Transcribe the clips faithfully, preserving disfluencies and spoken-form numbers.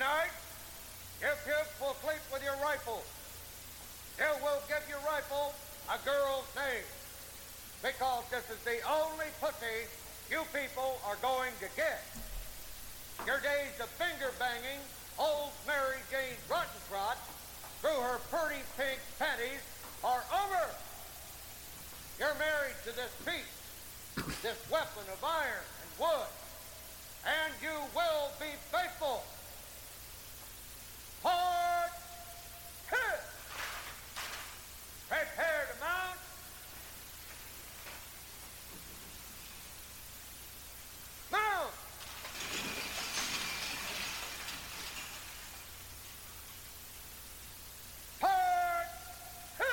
Tonight, if you complete with your rifle, you will give your rifle a girl's name, because this is the only pussy you people are going to get. Your days of finger-banging old Mary Jane Rottentrot through her pretty pink panties are over. You're married to this beast, this weapon of iron and wood, and you will be faithful. Part two. Prepare to mount. Mount! Part two.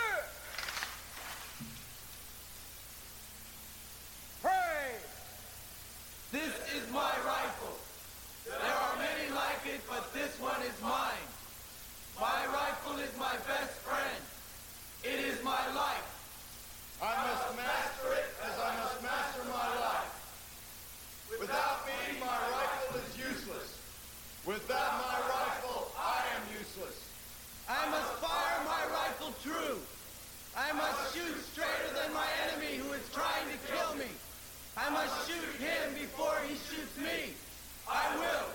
Pray. This is my rifle. There are many like it, but this one is mine. My rifle is my best friend. It is my life. I must master it as I must master my life. Without me, my rifle is useless. Without my rifle, I am useless. I must fire my rifle true. I must shoot straighter than my enemy who is trying to kill me. I must shoot him before he shoots me. I will.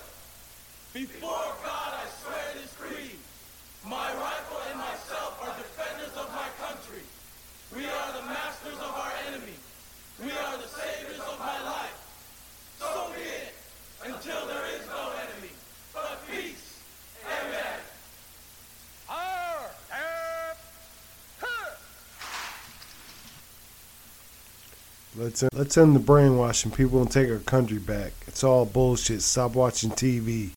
Before God, I swear this creed. My rifle and myself are defenders of my country. We are the masters of our enemy. We are the saviors of my life. So be it, until there is no enemy, but peace. Amen. Our let's, let's end the brainwashing people and take our country back. It's all bullshit. Stop watching T V.